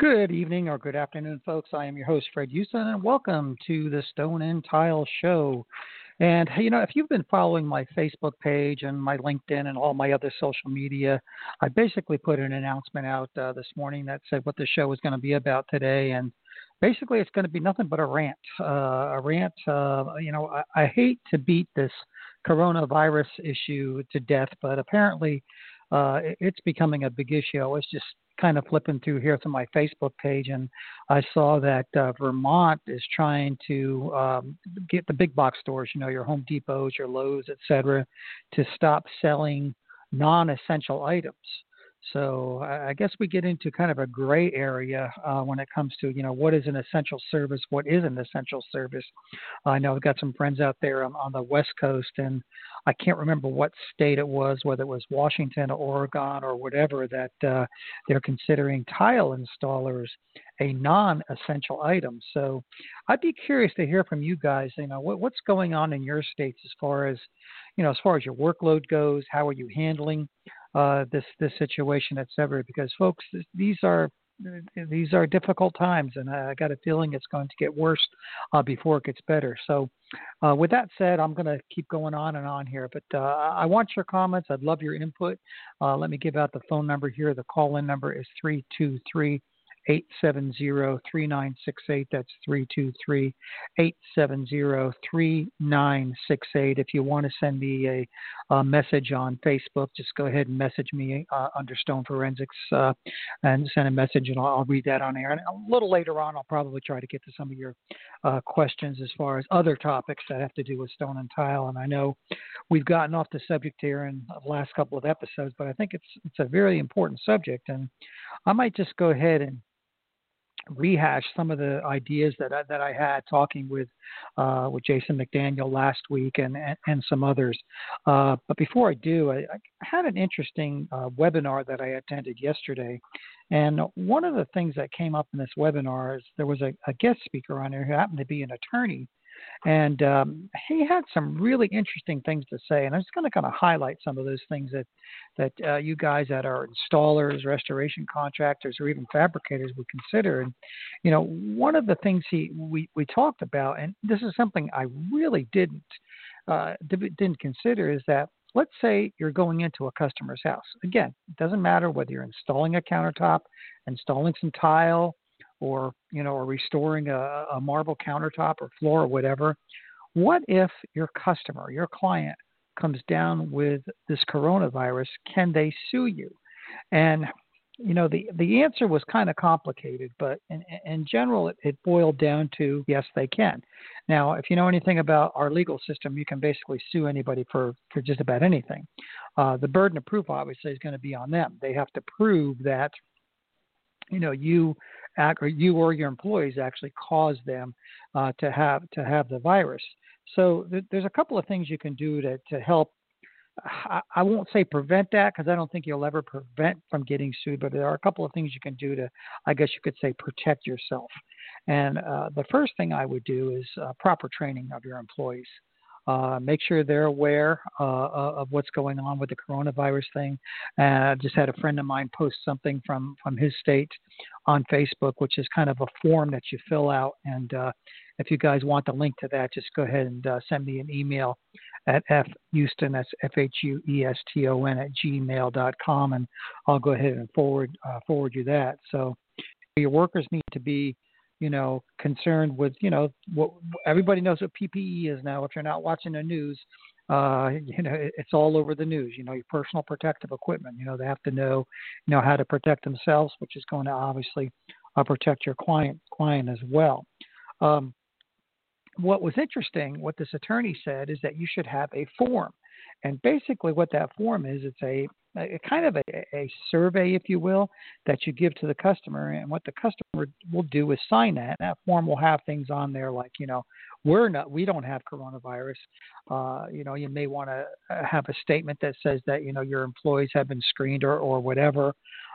Good evening or good afternoon, folks. I am your host, Fred Houston, and welcome to the Stone and Tile Show. And, you know, if you've been following my Facebook page and my LinkedIn and all my other social media, I basically put an announcement out this morning that said what the show was going to be about today. And basically, it's going to be nothing but a rant. You know, I hate to beat this coronavirus issue to death, but apparently it's becoming a big issue. I was just kind of flipping through here to my Facebook page, and I saw that Vermont is trying to get the big box stores, you know, your Home Depots, your Lowe's, et cetera, to stop selling non-essential items. So I guess we get into kind of a gray area when it comes to, you know, what is an essential service, what isn't an essential service. I know I've got some friends out there on the West Coast, and I can't remember what state it was, whether it was Washington or Oregon or whatever, that they're considering tile installers a non-essential item. So I'd be curious to hear from you guys, you know, what's going on in your states as far as, you know, as far as your workload goes. How are you handling this situation, et cetera? Because, folks, these are difficult times, and I got a feeling it's going to get worse before it gets better. So with that said, I'm going to keep going on and on here, but I want your comments. I'd love your input. Let me give out the phone number here. The call-in number is 323-870-3968. That's 323-870-3968. If you want to send me a message on Facebook, just go ahead and message me under Stone Forensics and send a message, and I'll read that on air. And a little later on, I'll probably try to get to some of your questions as far as other topics that have to do with stone and tile. And I know we've gotten off the subject here in the last couple of episodes, but I think it's a very important subject, and I might just go ahead and rehash some of the ideas that I had talking with Jason McDaniel last week and some others. But before I do, I had an interesting webinar that I attended yesterday. And one of the things that came up in this webinar is there was a guest speaker on there who happened to be an attorney. And he had some really interesting things to say, and I'm just going to kind of highlight some of those things that you guys that are installers, restoration contractors, or even fabricators would consider. And, you know, one of the things we talked about, and this is something I really didn't consider, is that let's say you're going into a customer's house. Again, it doesn't matter whether you're installing a countertop, installing some tile, or, you know, or restoring a marble countertop or floor or whatever. What if your customer, your client, comes down with this coronavirus? Can they sue you? And, you know, the answer was kind of complicated, but in general, it boiled down to yes, they can. Now, if you know anything about our legal system, you can basically sue anybody for just about anything. The burden of proof, obviously, is going to be on them. They have to prove that, you know, you or your employees actually caused them to have the virus. So there's a couple of things you can do to help. I won't say prevent that, because I don't think you'll ever prevent from getting sued, but there are a couple of things you can do to, I guess you could say, protect yourself. And the first thing I would do is proper training of your employees. Make sure they're aware of what's going on with the coronavirus thing. I just had a friend of mine post something from his state on Facebook, which is kind of a form that you fill out. And if you guys want the link to that, just go ahead and send me an email at fhouston, that's F-H-U-E-S-T-O-N @gmail.com, and I'll go ahead and forward you that. So your workers need to be, concerned with, what everybody knows what PPE is now. If you're not watching the news, it's all over the news, your personal protective equipment, they have to know, how to protect themselves, which is going to obviously protect your client as well. What was interesting, what this attorney said, is that you should have a form. And basically what that form is, it's a kind of a survey, if you will, that you give to the customer. And what the customer will do is sign that. And that form will have things on there like, we don't have coronavirus. You may want to have a statement that says that, your employees have been screened or whatever.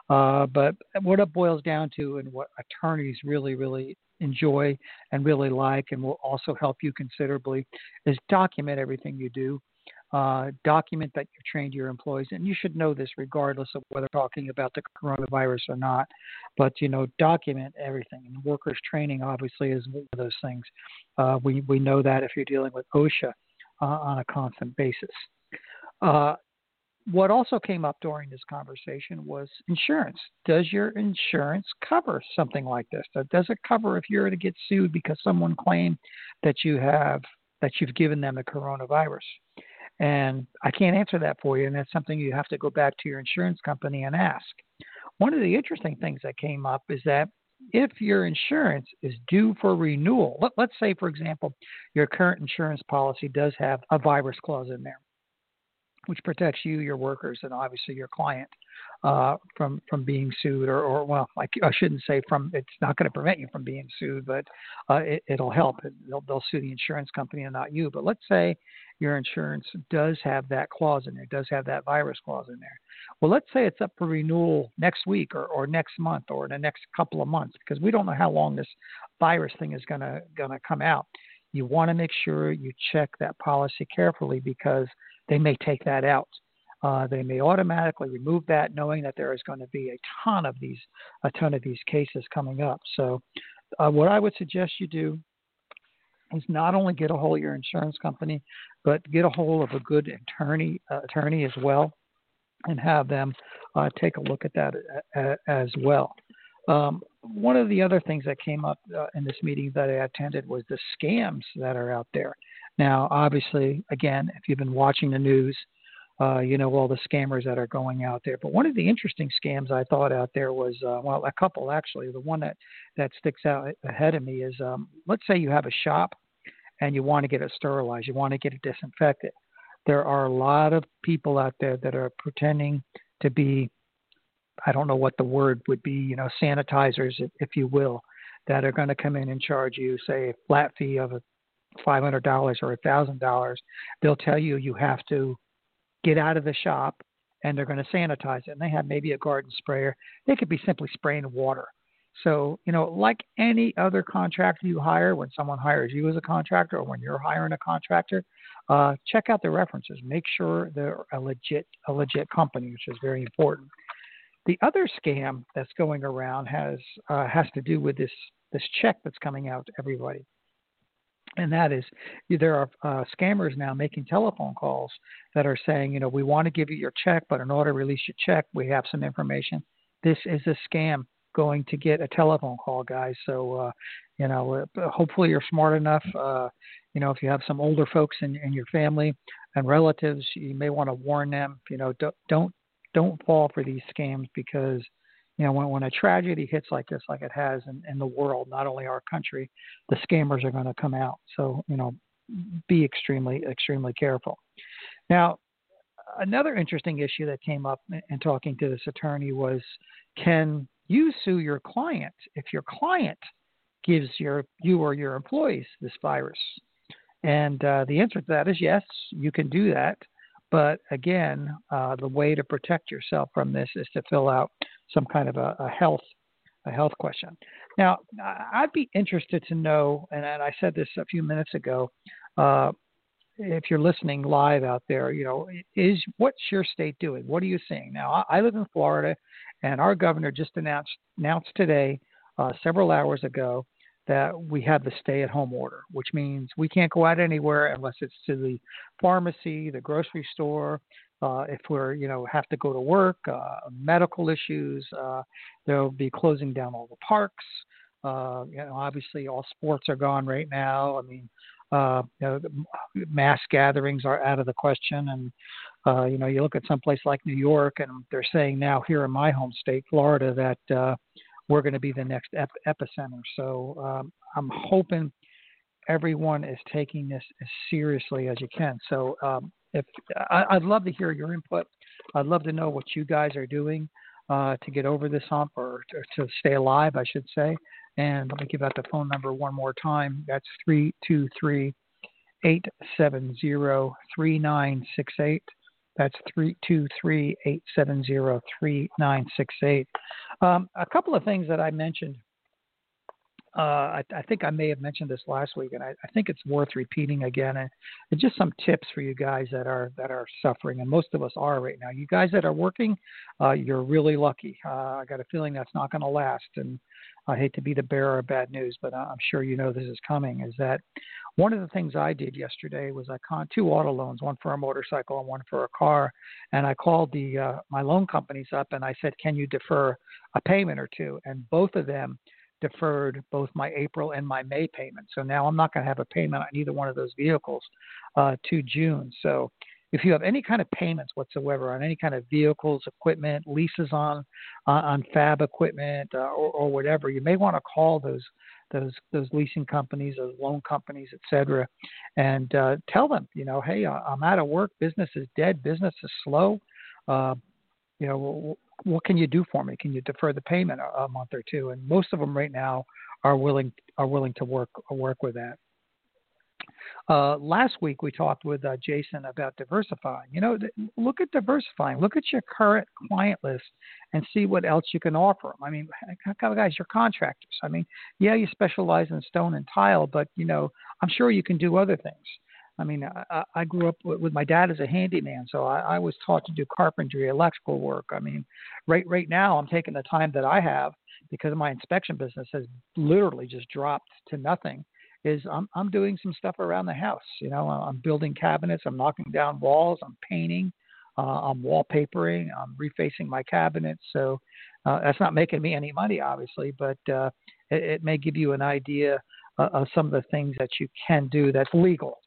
But what it boils down to and what attorneys really, really enjoy and really like and will also help you considerably is document everything you do. Document that you've trained your employees, and you should know this regardless of whether talking about the coronavirus or not, but document everything. And workers training obviously is one of those things. We know that if you're dealing with OSHA on a constant basis. What also came up during this conversation was insurance. Does your insurance cover something like this? Does it cover if you're to get sued because someone claimed that you've given them the coronavirus? And I can't answer that for you, and that's something you have to go back to your insurance company and ask. One of the interesting things that came up is that if your insurance is due for renewal, let's say, for example, your current insurance policy does have a virus clause in there, which protects you, your workers, and obviously your client from being sued I shouldn't say from, it's not going to prevent you from being sued, but it'll help. They'll sue the insurance company and not you. But let's say your insurance does have that clause in there, does have that virus clause in there. Well, let's say it's up for renewal next week or next month or in the next couple of months, because we don't know how long this virus thing is going to come out. You want to make sure you check that policy carefully because they may take that out. They may automatically remove that, knowing that there is going to be a ton of these cases coming up. So what I would suggest you do is not only get a hold of your insurance company, but get a hold of a good attorney as well, and have them take a look at that as well. One of the other things that came up in this meeting that I attended was the scams that are out there. Now, obviously, again, if you've been watching the news, all the scammers that are going out there. But one of the interesting scams I thought out there was, a couple actually. The one that sticks out ahead of me is, let's say you have a shop and you want to get it sterilized. You want to get it disinfected. There are a lot of people out there that are pretending to be, I don't know what the word would be, sanitizers, if you will, that are going to come in and charge you, say, a flat fee of $500 or $1,000. They'll tell you you have to get out of the shop, and they're going to sanitize it. And they have maybe a garden sprayer. They could be simply spraying water. So, like any other contractor you hire, when someone hires you as a contractor or when you're hiring a contractor, check out their references. Make sure they're a legit company, which is very important. The other scam that's going around has to do with this check that's coming out to everybody. And that is, there are scammers now making telephone calls that are saying, we want to give you your check, but in order to release your check, we have some information. This is a scam going to get a telephone call, guys. So, hopefully you're smart enough. If you have some older folks in your family and relatives, you may want to warn them, don't fall for these scams because, when a tragedy hits like this, like it has in the world, not only our country, the scammers are going to come out. So, be extremely, extremely careful. Now, another interesting issue that came up in talking to this attorney was, can you sue your client if your client gives you or your employees this virus? And the answer to that is yes, you can do that. But again, the way to protect yourself from this is to fill out some kind of a health question. Now, I'd be interested to know, and I said this a few minutes ago, if you're listening live out there, you know, is what's your state doing? What are you seeing? Now, I live in Florida, and our governor just announced today, several hours ago, that we have the stay-at-home order, which means we can't go out anywhere unless it's to the pharmacy, the grocery store. If we're, you know, have to go to work, medical issues, they'll be closing down all the parks. You know, obviously, all sports are gone right now. I mean, you know, the mass gatherings are out of the question. And, you know, you look at someplace like New York, and they're saying now here in my home state, Florida, that we're going to be the next epicenter. So I'm hoping everyone is taking this as seriously as you can. So I'd love to hear your input. I'd love to know what you guys are doing to get over this hump, or to stay alive, I should say. And let me give out the phone number one more time. That's 323-870-3968. That's 323-870-3968. A couple of things that I mentioned, I think I may have mentioned this last week, and I think it's worth repeating again. And just some tips for you guys that are suffering, and most of us are right now. You guys that are working, you're really lucky. I got a feeling that's not going to last, and I hate to be the bearer of bad news, but I'm sure you know this is coming, is that one of the things I did yesterday was I conned two auto loans, one for a motorcycle and one for a car, and I called my loan companies up, and I said, can you defer a payment or two? And both of them deferred both my April and my May payments. So now I'm not going to have a payment on either one of those vehicles to June. So if you have any kind of payments whatsoever on any kind of vehicles, equipment, leases on fab equipment or whatever, you may want to call those leasing companies, those loan companies, et cetera, and tell them, you know, hey, I'm out of work. Business is dead. Business is slow. You know, what can you do for me? Can you defer the payment a month or two? And most of them right now are willing to work with that. Last week we talked with Jason about diversifying. You know, look at diversifying. Look at your current client list and see what else you can offer them. I mean, guys, you're contractors. I mean, yeah, you specialize in stone and tile, but you know, I'm sure you can do other things. I mean, I grew up with my dad as a handyman, so I was taught to do carpentry, electrical work. I mean, right now I'm taking the time that I have, because my inspection business has literally just dropped to nothing, is I'm doing some stuff around the house. You know, I'm building cabinets, I'm knocking down walls, I'm painting, I'm wallpapering, I'm refacing my cabinets. So that's not making me any money, obviously, but it may give you an idea of some of the things that you can do that's legal.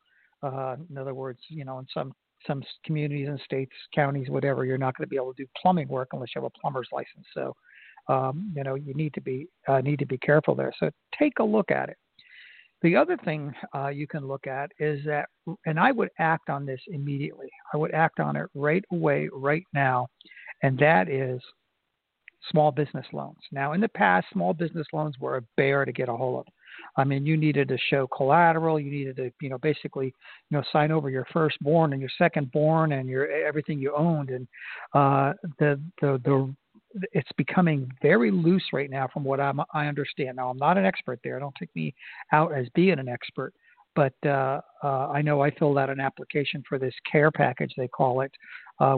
In other words, you know, in some communities and states, counties, whatever, you're not going to be able to do plumbing work unless you have a plumber's license. So, you know, you need to be careful there. So take a look at it. The other thing you can look at is that, and I would act on this immediately. I would act on it right away, right now, and that is small business loans. Now, in the past, small business loans were a bear to get a hold of. I mean, you needed to show collateral. You needed to, you know, basically, you know, sign over your firstborn and your secondborn and your everything you owned. And it's becoming very loose right now, from what I understand. Now, I'm not an expert there. Don't take me out as being an expert, but I know I filled out an application for this care package, they call it,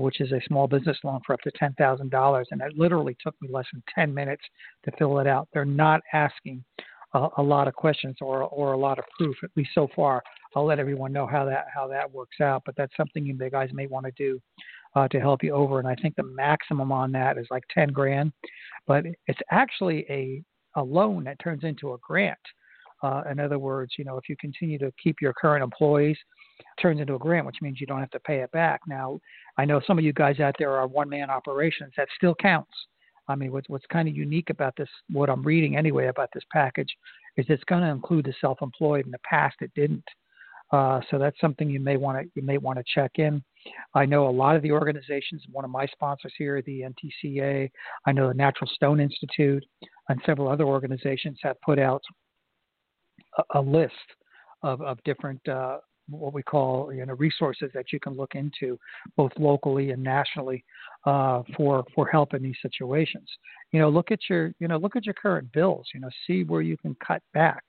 which is a small business loan for up to $10,000, and it literally took me less than 10 minutes to fill it out. They're not asking a lot of questions or a lot of proof, at least so far. I'll let everyone know how that works out, but that's something you guys may want to do to help you over. And I think the maximum on that is like 10 grand, but it's actually a loan that turns into a grant. In other words, you know, if you continue to keep your current employees, it turns into a grant, which means you don't have to pay it back. Now, I know some of you guys out there are one-man operations. That still counts. I mean, what's kind of unique about this, what I'm reading anyway about this package, is it's going to include the self-employed. In the past, it didn't. So that's something you may want to check in. I know a lot of the organizations, one of my sponsors here, the NTCA, I know the Natural Stone Institute, and several other organizations have put out a list of different what we call, you know, resources that you can look into both locally and nationally for help in these situations. You know, look at your current bills, you know, see where you can cut back.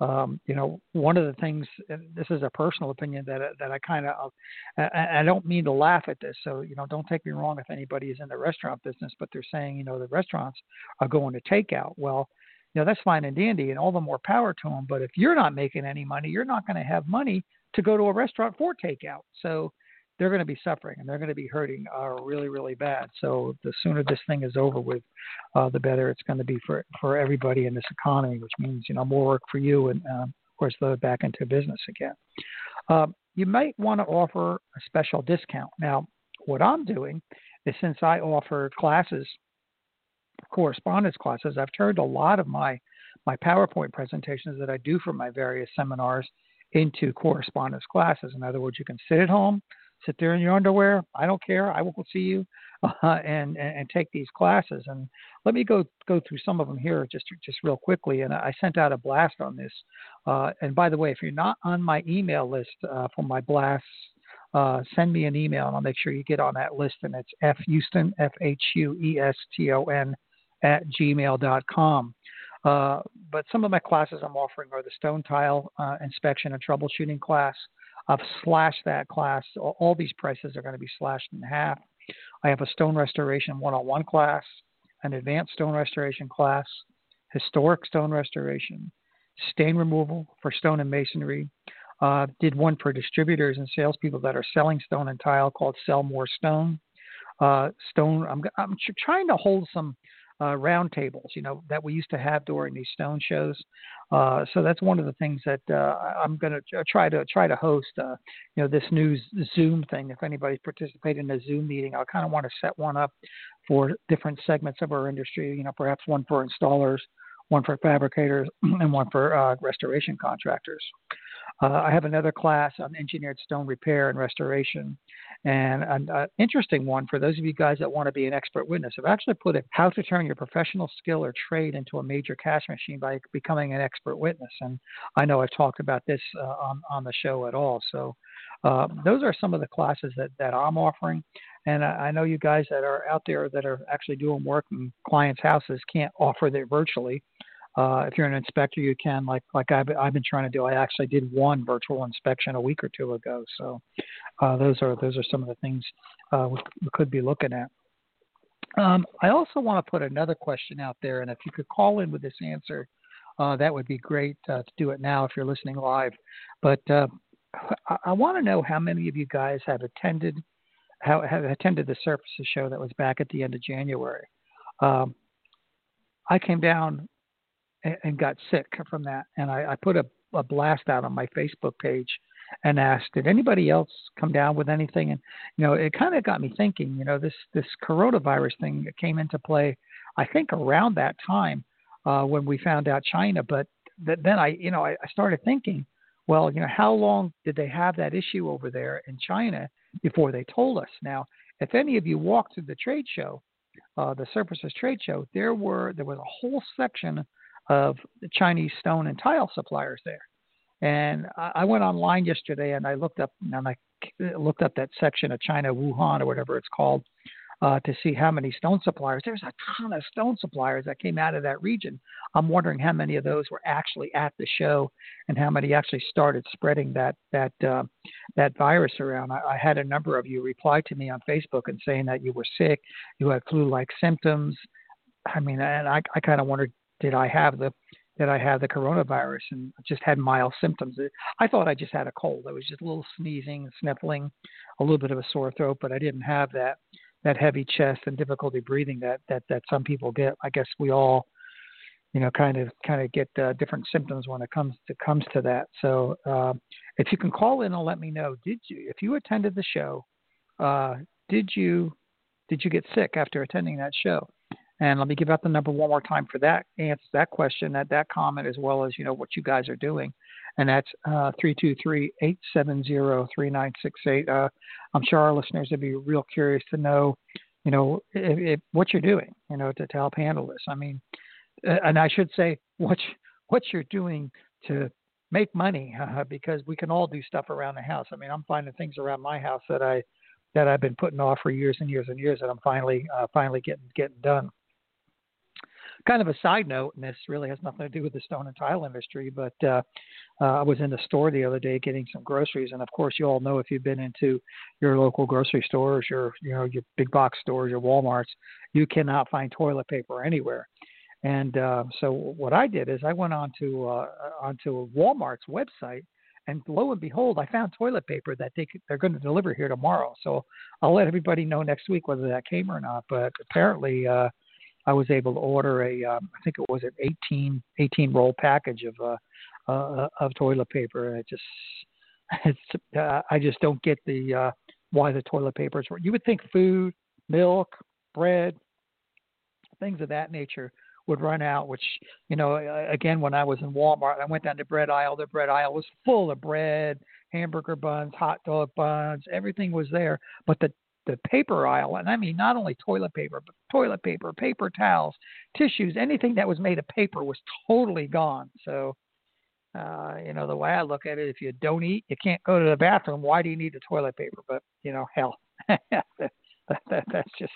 You know, one of the things, and this is a personal opinion that I kind of, I don't mean to laugh at this. So, you know, don't take me wrong if anybody is in the restaurant business, but they're saying, you know, the restaurants are going to takeout. Well, you know, that's fine and dandy and all the more power to them. But if you're not making any money, you're not going to have money to go to a restaurant for takeout. So they're going to be suffering and they're going to be hurting really, really bad. So the sooner this thing is over with, the better it's going to be for everybody in this economy, which means, you know, more work for you and, of course, they're back into business again. You might want to offer a special discount. Now, what I'm doing is, since I offer classes, correspondence classes, I've turned a lot of my PowerPoint presentations that I do for my various seminars into correspondence classes. In other words, you can sit at home, sit there in your underwear. I don't care. I will see you and take these classes. And let me go through some of them here just real quickly. And I sent out a blast on this. And by the way, if you're not on my email list for my blasts, send me an email and I'll make sure you get on that list. And it's fhouston@gmail.com. But some of my classes I'm offering are the stone tile inspection and troubleshooting class. I've slashed that class. All these prices are going to be slashed in half. I have a stone restoration one-on-one class, an advanced stone restoration class, historic stone restoration, stain removal for stone and masonry. Did one for distributors and salespeople that are selling stone and tile called Sell More Stone. I'm trying to hold some round tables, you know, that we used to have during these stone shows. So that's one of the things that I'm going to try to host, you know, this new Zoom thing. If anybody's participating in a Zoom meeting, I kind of want to set one up for different segments of our industry, you know, perhaps one for installers, one for fabricators, and one for restoration contractors. I have another class on engineered stone repair and restoration, and an interesting one for those of you guys that want to be an expert witness. I've actually put it, how to turn your professional skill or trade into a major cash machine by becoming an expert witness. And I know I've talked about this on the show at all. So those are some of the classes that I'm offering. And I know you guys that are out there that are actually doing work in clients' houses can't offer that virtually. If you're an inspector, you can, like I've been trying to do. I actually did one virtual inspection a week or two ago. So those are some of the things we could be looking at. I also want to put another question out there, and if you could call in with this answer, that would be great to do it now if you're listening live. But I want to know how many of you guys have attended the Surfaces show that was back at the end of January. I came down and got sick from that. And I put a blast out on my Facebook page and asked, did anybody else come down with anything? And, you know, it kind of got me thinking, you know, this coronavirus thing came into play, I think around that time when we found out China. But then I started thinking, well, you know, how long did they have that issue over there in China before they told us? Now, if any of you walked to the trade show, the Surfaces trade show, there was a whole section of the Chinese stone and tile suppliers there. And I went online yesterday and I looked up that section of China, Wuhan or whatever it's called, to see how many stone suppliers. There's a ton of stone suppliers that came out of that region. I'm wondering how many of those were actually at the show and how many actually started spreading that virus around. I had a number of you reply to me on Facebook and saying that you were sick, you had flu-like symptoms. I mean, and I kind of wondered, did I have the coronavirus and just had mild symptoms? I thought I just had a cold. It was just a little sneezing, sniffling, a little bit of a sore throat, but I didn't have that heavy chest and difficulty breathing that some people get. I guess we all, you know, kind of get different symptoms when it comes to that. So if you can call in and let me know, if you attended the show, did you get sick after attending that show? And let me give out the number one more time for that answer, that question, that comment, as well as, you know, what you guys are doing. And that's 323-870-3968. I'm sure our listeners would be real curious to know, you know, what you're doing, you know, to help handle this. I mean, and I should say what you're doing to make money, because we can all do stuff around the house. I mean, I'm finding things around my house that I've been putting off for years and years and years, and I'm finally getting done. Kind of a side note, and this really has nothing to do with the stone and tile industry, but I was in the store the other day getting some groceries, and of course you all know, if you've been into your local grocery stores, your big box stores, your Walmarts, you cannot find toilet paper anywhere. And so what I did is I went onto Walmart's website, and lo and behold, I found toilet paper that they're going to deliver here tomorrow. So I'll let everybody know next week whether that came or not. But apparently I was able to order I think it was an 18-roll package of toilet paper. I just don't get why the toilet paper is. You would think food, milk, bread, things of that nature would run out, which, again, when I was in Walmart, I went down the bread aisle. The bread aisle was full of bread, hamburger buns, hot dog buns, everything was there. But the paper aisle, and I mean not only toilet paper, but toilet paper, paper towels, tissues, anything that was made of paper was totally gone. So, the way I look at it, if you don't eat, you can't go to the bathroom, why do you need the toilet paper? But, hell. That's just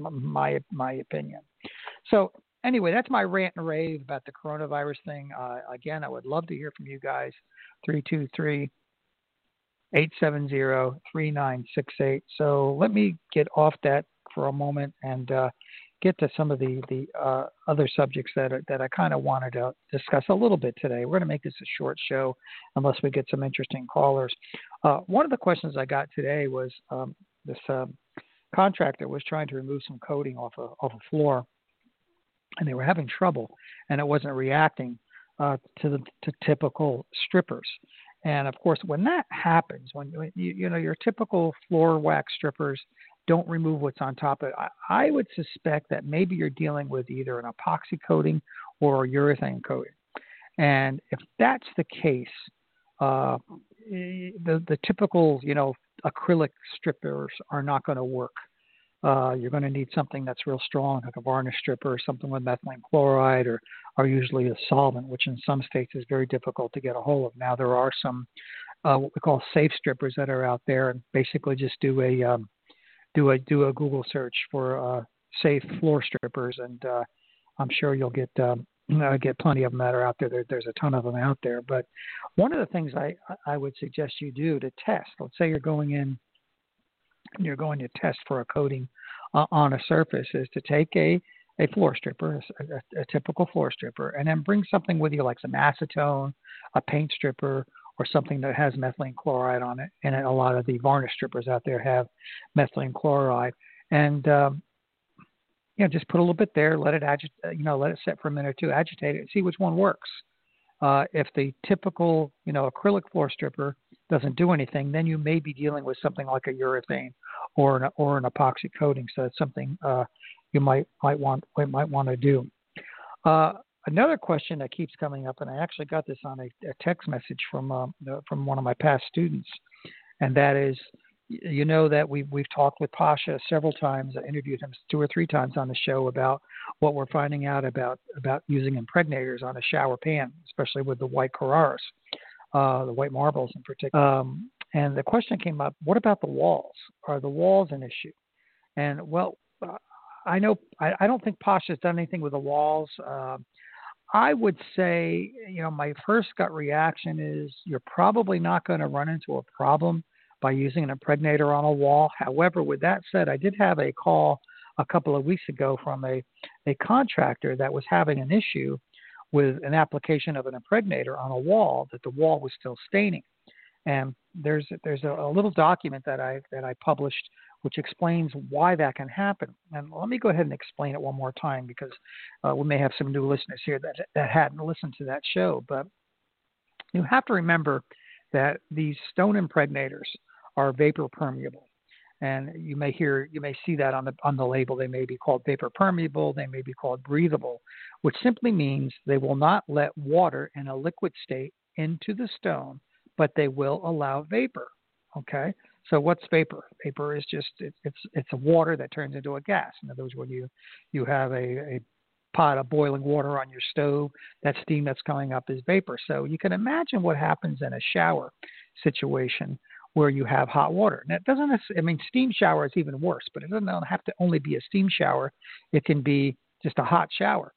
my opinion. So anyway, that's my rant and rave about the coronavirus thing. Again, I would love to hear from you guys. 323-870-3968. So let me get off that for a moment and get to some of the other subjects that I kind of wanted to discuss a little bit today. We're going to make this a short show unless we get some interesting callers. One of the questions I got today was this contractor was trying to remove some coating off a floor, and they were having trouble, and it wasn't reacting to typical strippers. And of course, when that happens, when your typical floor wax strippers don't remove what's on top of it, I would suspect that maybe you're dealing with either an epoxy coating or a urethane coating. And if that's the case, the typical acrylic strippers are not going to work. You're going to need something that's real strong, like a varnish stripper or something with methylene chloride or usually a solvent, which in some states is very difficult to get a hold of. Now, there are some what we call safe strippers that are out there, and basically just do a Google search for safe floor strippers, and I'm sure you'll get plenty of them that are out there. There's a ton of them out there. But one of the things I would suggest you do to test, let's say you're going in, you're going to test for a coating on a surface, is to take a floor stripper, a typical floor stripper, and then bring something with you like some acetone, a paint stripper, or something that has methylene chloride on it. And a lot of the varnish strippers out there have methylene chloride. And just put a little bit there, let it agitate, let it set for a minute or two, agitate it, and see which one works. If the typical, acrylic floor stripper doesn't do anything, then you may be dealing with something like a urethane or an epoxy coating. So that's something you might want to do. Another question that keeps coming up, and I actually got this on a text message from one of my past students, and that is, that we've talked with Pasha several times. I interviewed him 2 or 3 times on the show about what we're finding out about using impregnators on a shower pan, especially with the white Carraras, the white marbles in particular. And the question came up, what about the walls? Are the walls an issue? And well, I know, I don't think Pasha's done anything with the walls. I would say, my first gut reaction is you're probably not going to run into a problem by using an impregnator on a wall. However, with that said, I did have a call a couple of weeks ago from a contractor that was having an issue with an application of an impregnator on a wall, that the wall was still staining. And there's a little document that I published which explains why that can happen. And let me go ahead and explain it one more time, because we may have some new listeners here that hadn't listened to that show. But you have to remember that these stone impregnators are vapor permeable, and you may see that on the label. They may be called vapor permeable, they may be called breathable, which simply means they will not let water in a liquid state into the stone, but they will allow vapor. Okay, so what's vapor? Vapor is just it's a water that turns into a gas. In other words, when you have a pot of boiling water on your stove, that steam that's coming up is vapor. So you can imagine what happens in a shower situation where you have hot water. Now, steam shower is even worse, but it doesn't have to only be a steam shower. It can be just a hot shower,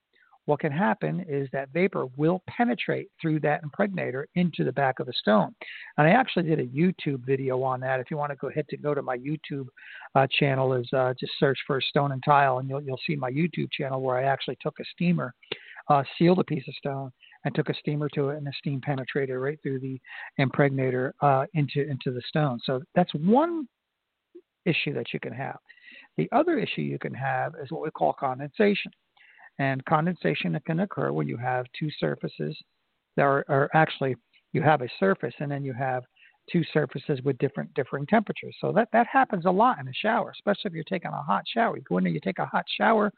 what can happen is that vapor will penetrate through that impregnator into the back of the stone. And I actually did a YouTube video on that. If you want to go to my YouTube channel, is just search for Stone and Tile, and you'll see my YouTube channel where I actually took a steamer, sealed a piece of stone, and took a steamer to it, and the steam penetrated right through the impregnator into the stone. So that's one issue that you can have. The other issue you can have is what we call condensation. And condensation can occur when you have two surfaces that are actually, you have a surface and then you have two surfaces with differing temperatures. So that happens a lot in a shower, especially if you're taking a hot shower. You go in there, you take a hot shower,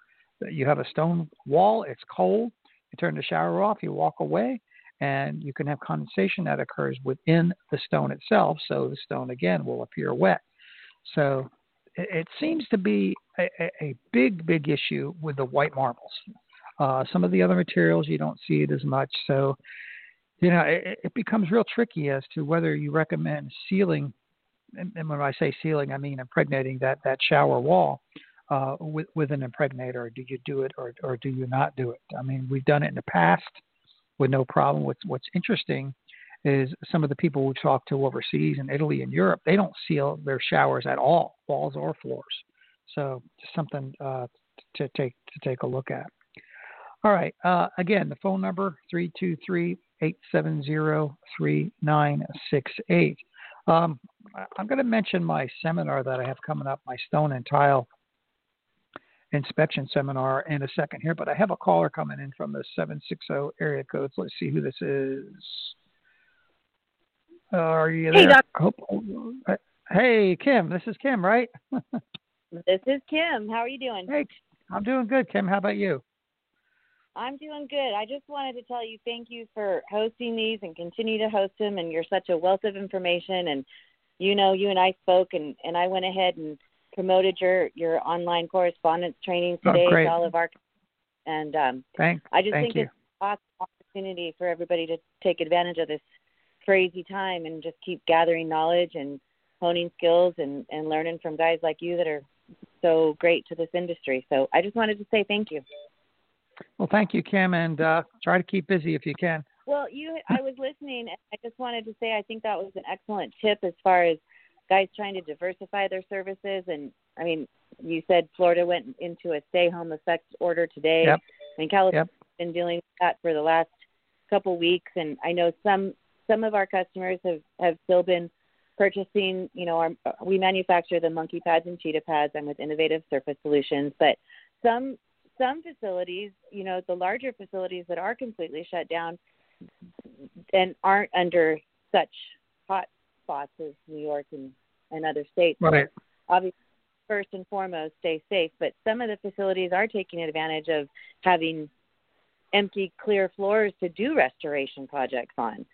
you have a stone wall, it's cold, you turn the shower off, you walk away, and you can have condensation that occurs within the stone itself. So the stone, again, will appear wet. So it seems to be a big issue with the white marbles. Some of the other materials, you don't see it as much. So, it becomes real tricky as to whether you recommend sealing. And when I say sealing, I mean impregnating that shower wall with an impregnator. Do you do it or do you not do it? I mean, we've done it in the past with no problem. What's interesting is some of the people we talk to overseas in Italy and Europe, they don't seal their showers at all, walls or floors. So just something to take a look at. All right. Again, the phone number, 323-870-3968. I'm going to mention my seminar that I have coming up, my Stone and Tile Inspection Seminar, in a second here. But I have a caller coming in from the 760 area codes. Let's see who this is. Are you there? Hey, Kim. This is Kim, right? This is Kim. How are you doing? Hey, I'm doing good, Kim. How about you? I'm doing good. I just wanted to tell you thank you for hosting these and continue to host them, and you're such a wealth of information. And, you and I spoke, and I went ahead and promoted your online correspondence training today to all of our – and I just think it's an awesome opportunity for everybody to take advantage of this crazy time and just keep gathering knowledge and honing skills and learning from guys like you that are so great to this industry. So I just wanted to say thank you. Well, thank you, Kim, and try to keep busy if you can. Well, I was listening, and I just wanted to say I think that was an excellent tip as far as guys trying to diversify their services. And, I mean, you said Florida went into a stay-home effect order today. Yep. And California's been dealing with that for the last couple weeks, and I know some of our customers have still been purchasing, we manufacture the monkey pads and cheetah pads. I'm with Innovative Surface Solutions, but some facilities, the larger facilities that are completely shut down and aren't under such hot spots as New York and other states. Right. Obviously, first and foremost, stay safe, but some of the facilities are taking advantage of having empty, clear floors to do restoration projects on.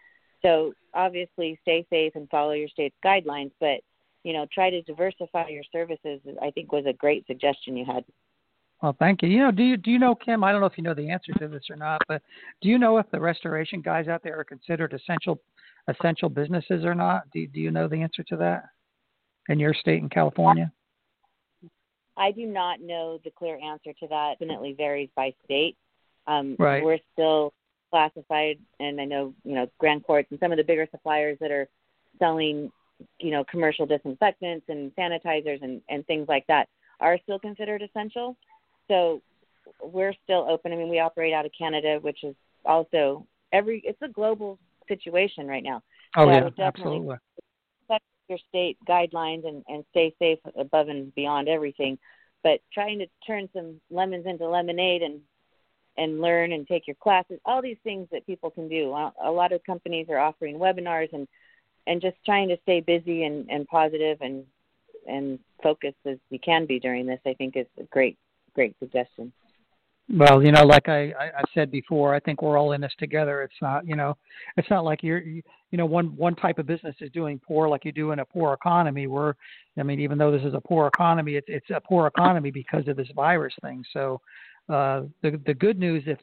So obviously stay safe and follow your state's guidelines, but, try to diversify your services, I think, was a great suggestion you had. Well, thank you. Do you know, Kim, I don't know if you know the answer to this or not, but do you know if the restoration guys out there are considered essential businesses or not? Do you know the answer to that in your state in California? I do not know the clear answer to that. It definitely varies by state. Right. We're still classified, and I know, Grand Courts and some of the bigger suppliers that are selling, commercial disinfectants and sanitizers and things like that are still considered essential. So we're still open. I mean, we operate out of Canada, which is also it's a global situation right now. Oh, so yeah, absolutely. Respect your state guidelines and stay safe above and beyond everything, but trying to turn some lemons into lemonade and learn and take your classes, all these things that people can do. A lot of companies are offering webinars and just trying to stay busy and positive and focused as you can be during this, I think, is a great suggestion. Well, like I said before, I think we're all in this together. It's not, it's not like one type of business is doing poor like you do in a poor economy. Even though this is a poor economy, it's a poor economy because of this virus thing. So the good news, I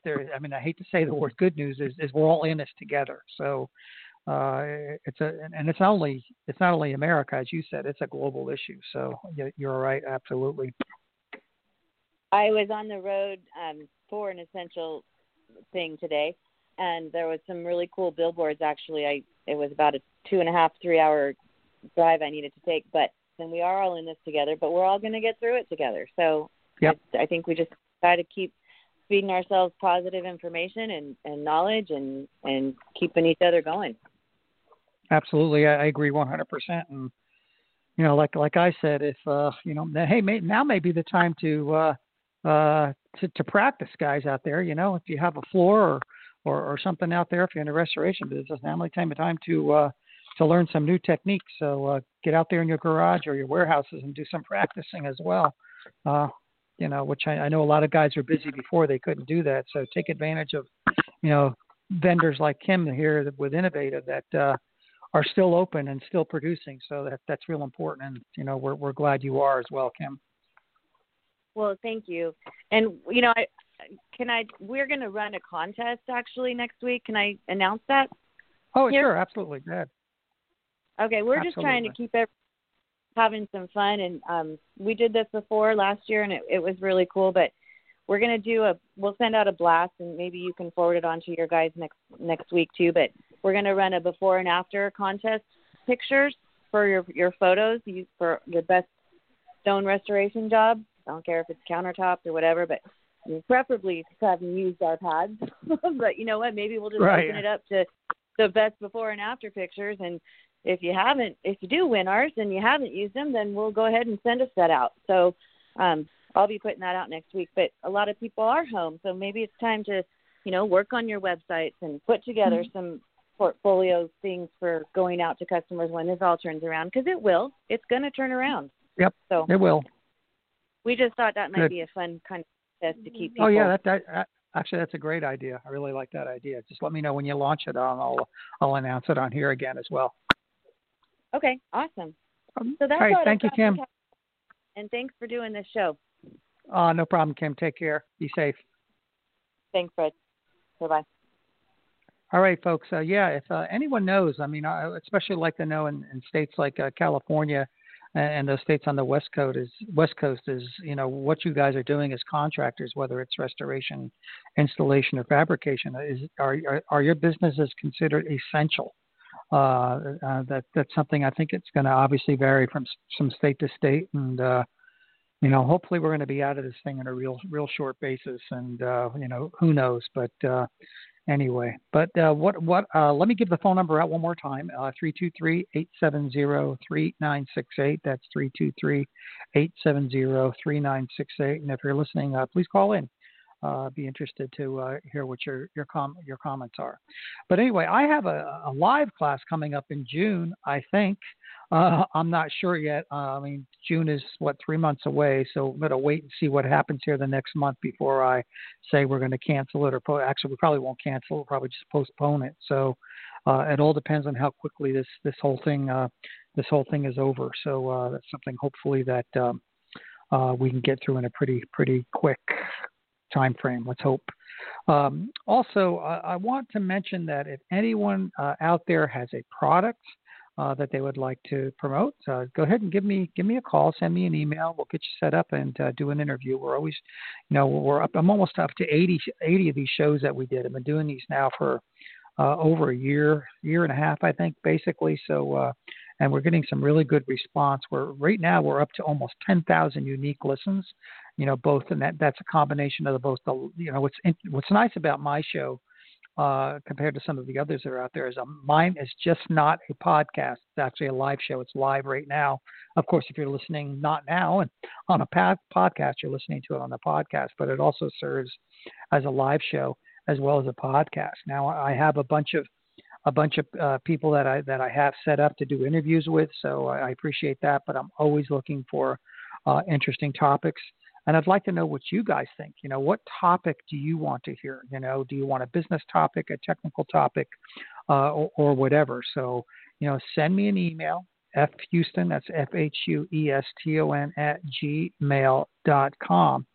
hate to say the word good news, is we're all in this together. So it's not only America, as you said, it's a global issue. So you're right, absolutely. I was on the road for an essential thing today, and there was some really cool billboards. Actually, it was about a 2.5-3 hour drive I needed to take, but then we are all in this together. But we're all going to get through it together. So yep. I think we just try to keep feeding ourselves positive information and knowledge and keeping each other going. Absolutely. I agree 100%. And, you know, like I said, if, you know, hey, now may be the time to practice, guys out there. You know, if you have a floor or something out there, if you're in the restoration business, now may be the time to learn some new techniques. So get out there in your garage or your warehouses and do some practicing as well. You know, which I know a lot of guys were busy before they couldn't do that. So take advantage of, you know, vendors like him here with Innovative that are still open and still producing. So that's real important. And, you know, we're glad you are as well, Kim. Well, thank you. And, you know, we're going to run a contest actually next week. Can I announce that? Oh, here? Sure. Absolutely. Go ahead. Okay. We're absolutely. Just trying to keep everyone having some fun. And we did this before last year and it was really cool, but we're going to we'll send out a blast and maybe you can forward it on to your guys next week too, but we're going to run a before and after contest pictures for your photos for your best stone restoration job. I don't care if it's countertops or whatever, but preferably having used our pads, but you know what, maybe we'll just open it up to the best before and after pictures. And if you do win ours and you haven't used them, then we'll go ahead and send a set out. So I'll be putting that out next week. But a lot of people are home, so maybe it's time to, you know, work on your websites and put together some portfolio things for going out to customers when this all turns around, because it will. It's going to turn around. Yep, so it will. We just thought that might be a fun kind of test to keep people. Oh, yeah, actually, that's a great idea. I really like that idea. Just let me know when you launch it, and I'll announce it on here again as well. Okay, awesome. So that's all right. Thank you, Kim. And thanks for doing this show. No problem, Kim. Take care. Be safe. Thanks, Fred. Bye-bye. All right, folks. If anyone knows, I mean, I especially like to know in states like California and those states on the West Coast is, you know, what you guys are doing as contractors, whether it's restoration, installation, or fabrication. Are your businesses considered essential? That's something I think it's going to obviously vary from some state to state, and you know, hopefully we're going to be out of this thing on a real short basis, and you know, who knows? But anyway, but let me give the phone number out one more time: 323-870-3968. That's 323-870-3968. And if you're listening, please call in. Be interested to hear what your comments are. But anyway, I have a live class coming up in June, I think. I'm not sure yet. I mean, June is, 3 months away, so I'm going to wait and see what happens here the next month before I say we're going to cancel it. Actually, we probably won't cancel. We'll probably just postpone it. So it all depends on how quickly this whole thing is over. So that's something hopefully that we can get through in a pretty quick time frame. Let's hope. Also, I want to mention that if anyone out there has a product that they would like to promote, go ahead and give me a call, send me an email. We'll get you set up and do an interview. We're always, you know, I'm almost up to 80 of these shows that we did. I've been doing these now for over a year and a half, I think, basically. So, and we're getting some really good response. Right now we're up to almost 10,000 unique listens, you know, both, and that's a combination of both. You know, what's nice about my show compared to some of the others that are out there is mine is just not a podcast. It's actually a live show. It's live right now. Of course, if you're listening, not now, and on a podcast, you're listening to it on the podcast, but it also serves as a live show as well as a podcast. Now I have a bunch of people that I have set up to do interviews with. So I appreciate that, but I'm always looking for interesting topics. And I'd like to know what you guys think. You know, what topic do you want to hear? You know, do you want a business topic, a technical topic, or whatever? So, you know, send me an email, fhouston, that's FHUESTON @gmail.com.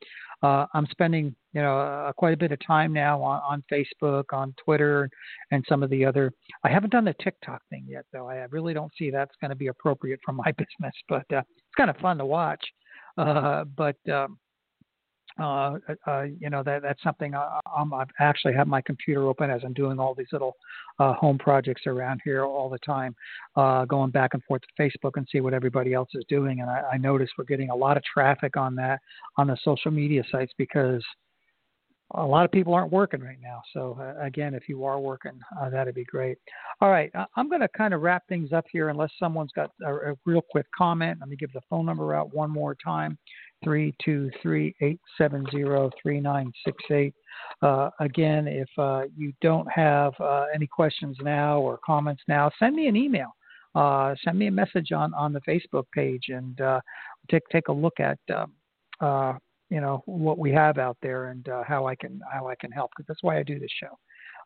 I'm spending, you know, quite a bit of time now on Facebook, on Twitter, and some of the other. I haven't done the TikTok thing yet, though. I really don't see that's going to be appropriate for my business, but it's kind of fun to watch. But you know, that's something I actually have my computer open as I'm doing all these little home projects around here all the time, going back and forth to Facebook and see what everybody else is doing. And I notice we're getting a lot of traffic on that, on the social media sites, because a lot of people aren't working right now. So again, if you are working, that'd be great. All right. I'm going to kind of wrap things up here unless someone's got a real quick comment. Let me give the phone number out one more time. 323-870-3968. Again, if you don't have any questions now or comments now, send me an email. Send me a message on the Facebook page, and take a look at you know, what we have out there, and how I can help, because that's why I do this show.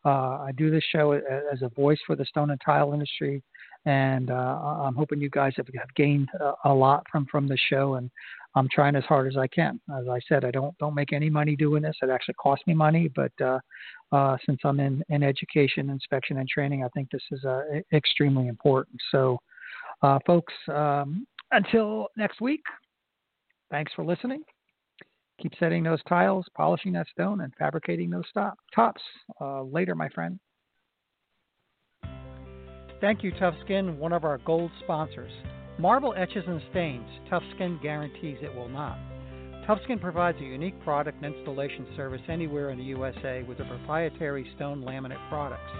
I do this show as a voice for the stone and tile industry, and I'm hoping you guys have gained a lot from the show, and I'm trying as hard as I can. As I said, I don't make any money doing this. It actually costs me money, but since I'm in education, inspection, and training, I think this is extremely important. So, folks, until next week, thanks for listening. Keep setting those tiles, polishing that stone, and fabricating those tops. Later, my friend. Thank you, TuffSkin, one of our gold sponsors. Marble etches and stains. TuffSkin guarantees it will not. TuffSkin provides a unique product and installation service anywhere in the USA with their proprietary stone laminate products.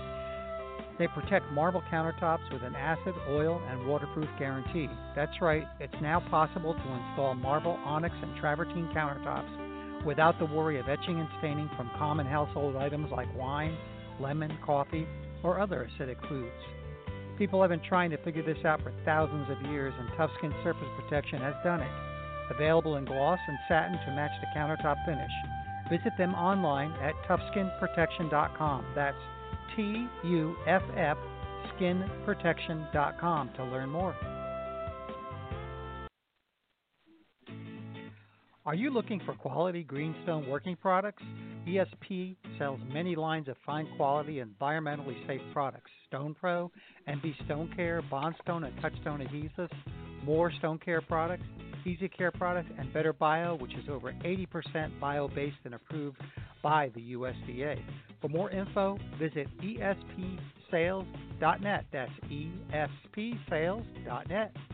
They protect marble countertops with an acid, oil, and waterproof guarantee. That's right, it's now possible to install marble, onyx, and travertine countertops without the worry of etching and staining from common household items like wine, lemon, coffee, or other acidic foods. People have been trying to figure this out for thousands of years, and TuffSkin Surface Protection has done it. Available in gloss and satin to match the countertop finish. Visit them online at tuffskinprotection.com. That's TuffSkinProtection.com to learn more. Are you looking for quality greenstone working products? ESP sells many lines of fine quality, environmentally safe products. Stone Pro, Envy Stone Care, Bondstone and Touchstone Adhesives, More Stone Care products, Easy Care products, and Better Bio, which is over 80% bio-based and approved by the USDA. For more info, visit espsales.net. That's espsales.net.